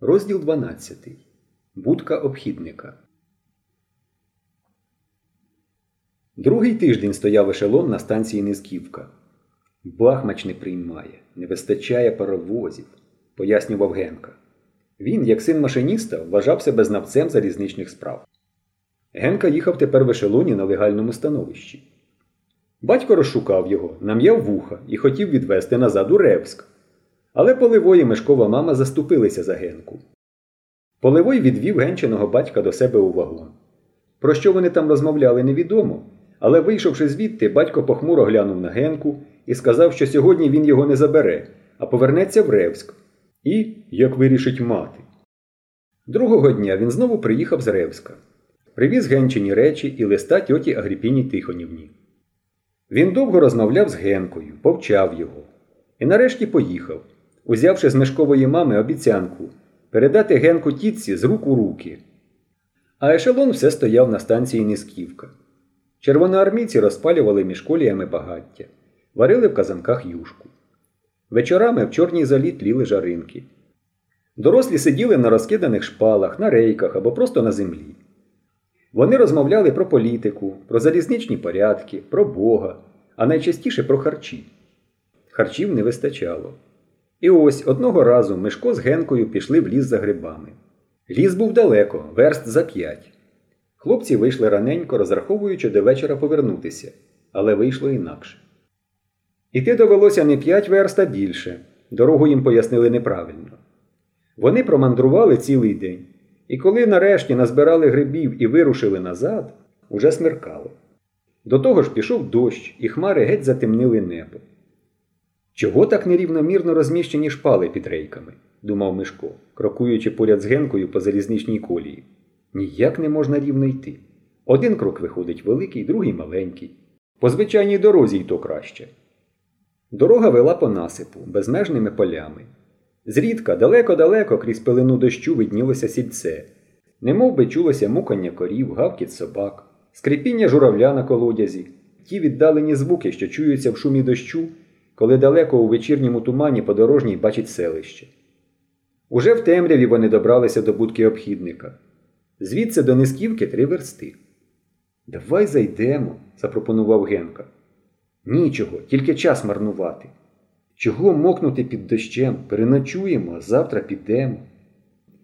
Розділ 12. Будка обхідника. Другий тиждень стояв ешелон на станції Низківка. «Бахмач не приймає, не вистачає паровозів», – пояснював Генка. Він, як син машиніста, вважав себе знавцем залізничних справ. Генка їхав тепер в ешелоні на легальному становищі. Батько розшукав його, нам'яв вуха і хотів відвести назад у Ревськ. Але Полевой і Мешкова мама заступилися за Генку. Полевой відвів Генчиного батька до себе у вагон. Про що вони там розмовляли, невідомо, але вийшовши звідти, батько похмуро глянув на Генку і сказав, що сьогодні він його не забере, а повернеться в Ревськ. І як вирішить мати. Другого дня він знову приїхав з Ревська. Привіз Генчині речі і листа тьоті Агріпіні Тихонівні. Він довго розмовляв з Генкою, повчав його. І нарешті поїхав, узявши з Мешкової мами обіцянку передати Генку тітці з рук у руки. А ешелон все стояв на станції Низківка. Червоноармійці розпалювали між коліями багаття, варили в казанках юшку. Вечорами в чорній залі тліли жаринки. Дорослі сиділи на розкиданих шпалах, на рейках або просто на землі. Вони розмовляли про політику, про залізничні порядки, про Бога, а найчастіше про харчі. Харчів не вистачало. І ось одного разу Мишко з Генкою пішли в ліс за грибами. Ліс був далеко, верст за 5. Хлопці вийшли раненько, розраховуючи до вечора повернутися, але вийшло інакше. Іти довелося не 5 верст, а більше. Дорогу їм пояснили неправильно. Вони промандрували цілий день. І коли нарешті назбирали грибів і вирушили назад, уже смеркало. До того ж пішов дощ, і хмари геть затемнили небо. «Чого так нерівномірно розміщені шпали під рейками?» – думав Мишко, крокуючи поряд з Генкою по залізничній колії. «Ніяк не можна рівно йти. Один крок виходить великий, другий маленький. По звичайній дорозі й то краще». Дорога вела по насипу, безмежними полями. Зрідка, далеко-далеко, крізь пелену дощу виднілося сільце. Немов би чулося мукання корів, гавкіт собак, скрипіння журавля на колодязі, ті віддалені звуки, що чуються в шумі дощу, коли далеко у вечірньому тумані подорожній бачить селище. Уже в темряві вони добралися до будки обхідника. Звідси до Низківки 3 версти. «Давай зайдемо», – запропонував Генка. «Нічого, тільки час марнувати. Чого мокнути під дощем? Переночуємо, а завтра підемо».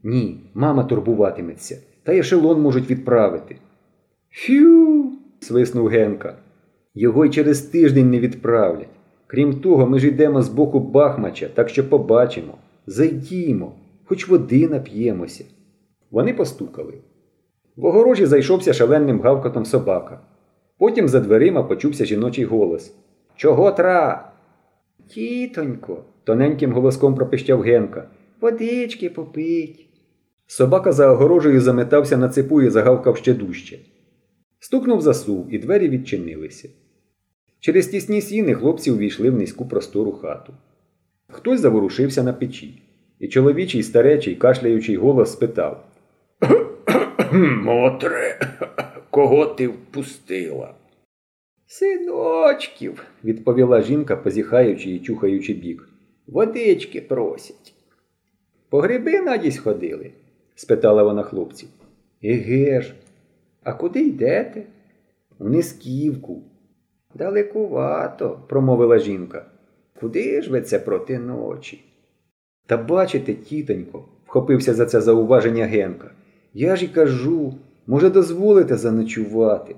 «Ні, мама турбуватиметься, та ешелон можуть відправити». «Фью!» – свиснув Генка. «Його й через тиждень не відправлять. Крім того, ми ж йдемо з боку Бахмача, так що побачимо. Зайдімо, хоч води нап'ємося». Вони постукали. В огорожі зайшовся шаленим гавкотом собака. Потім за дверима почувся жіночий голос. «Чого тра?» «Тітонько!» – тоненьким голоском пропищав Генка. «Водички попить!» Собака за огорожею заметався на цепу і загавкав ще дужче. Стукнув засув, і двері відчинилися. Через тісні сіни хлопці увійшли в низьку простору хату. Хтось заворушився на печі, і чоловічий, старечий, кашляючий голос спитав. «Мотре, кого ти впустила?» «Синочків», – відповіла жінка, позіхаючи і чухаючи бік. «Водички просять». «По гриби надісь ходили?» – спитала вона хлопців. «Еге ж, а куди йдете?» «У Низківку». «Далекувато», – промовила жінка. «Куди ж ви це проти ночі?» «Та бачите, тітонько», – вхопився за це зауваження Генка. «Я ж і кажу, може дозволите заночувати?»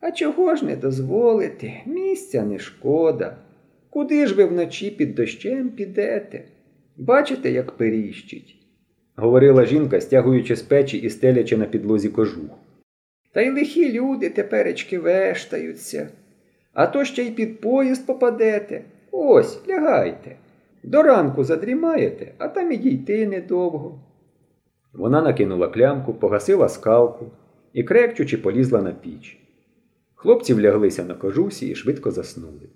«А чого ж не дозволити? Місця не шкода. Куди ж ви вночі під дощем підете? Бачите, як періщить?» – говорила жінка, стягуючи з печі і стелячи на підлозі кожух. «Та й лихі люди теперечки вештаються. А то ще й під поїзд попадете. Ось, лягайте. До ранку задрімаєте, а там і дійти недовго». Вона накинула клямку, погасила скалку і крекчучи полізла на піч. Хлопці вляглися на кожусі і швидко заснули.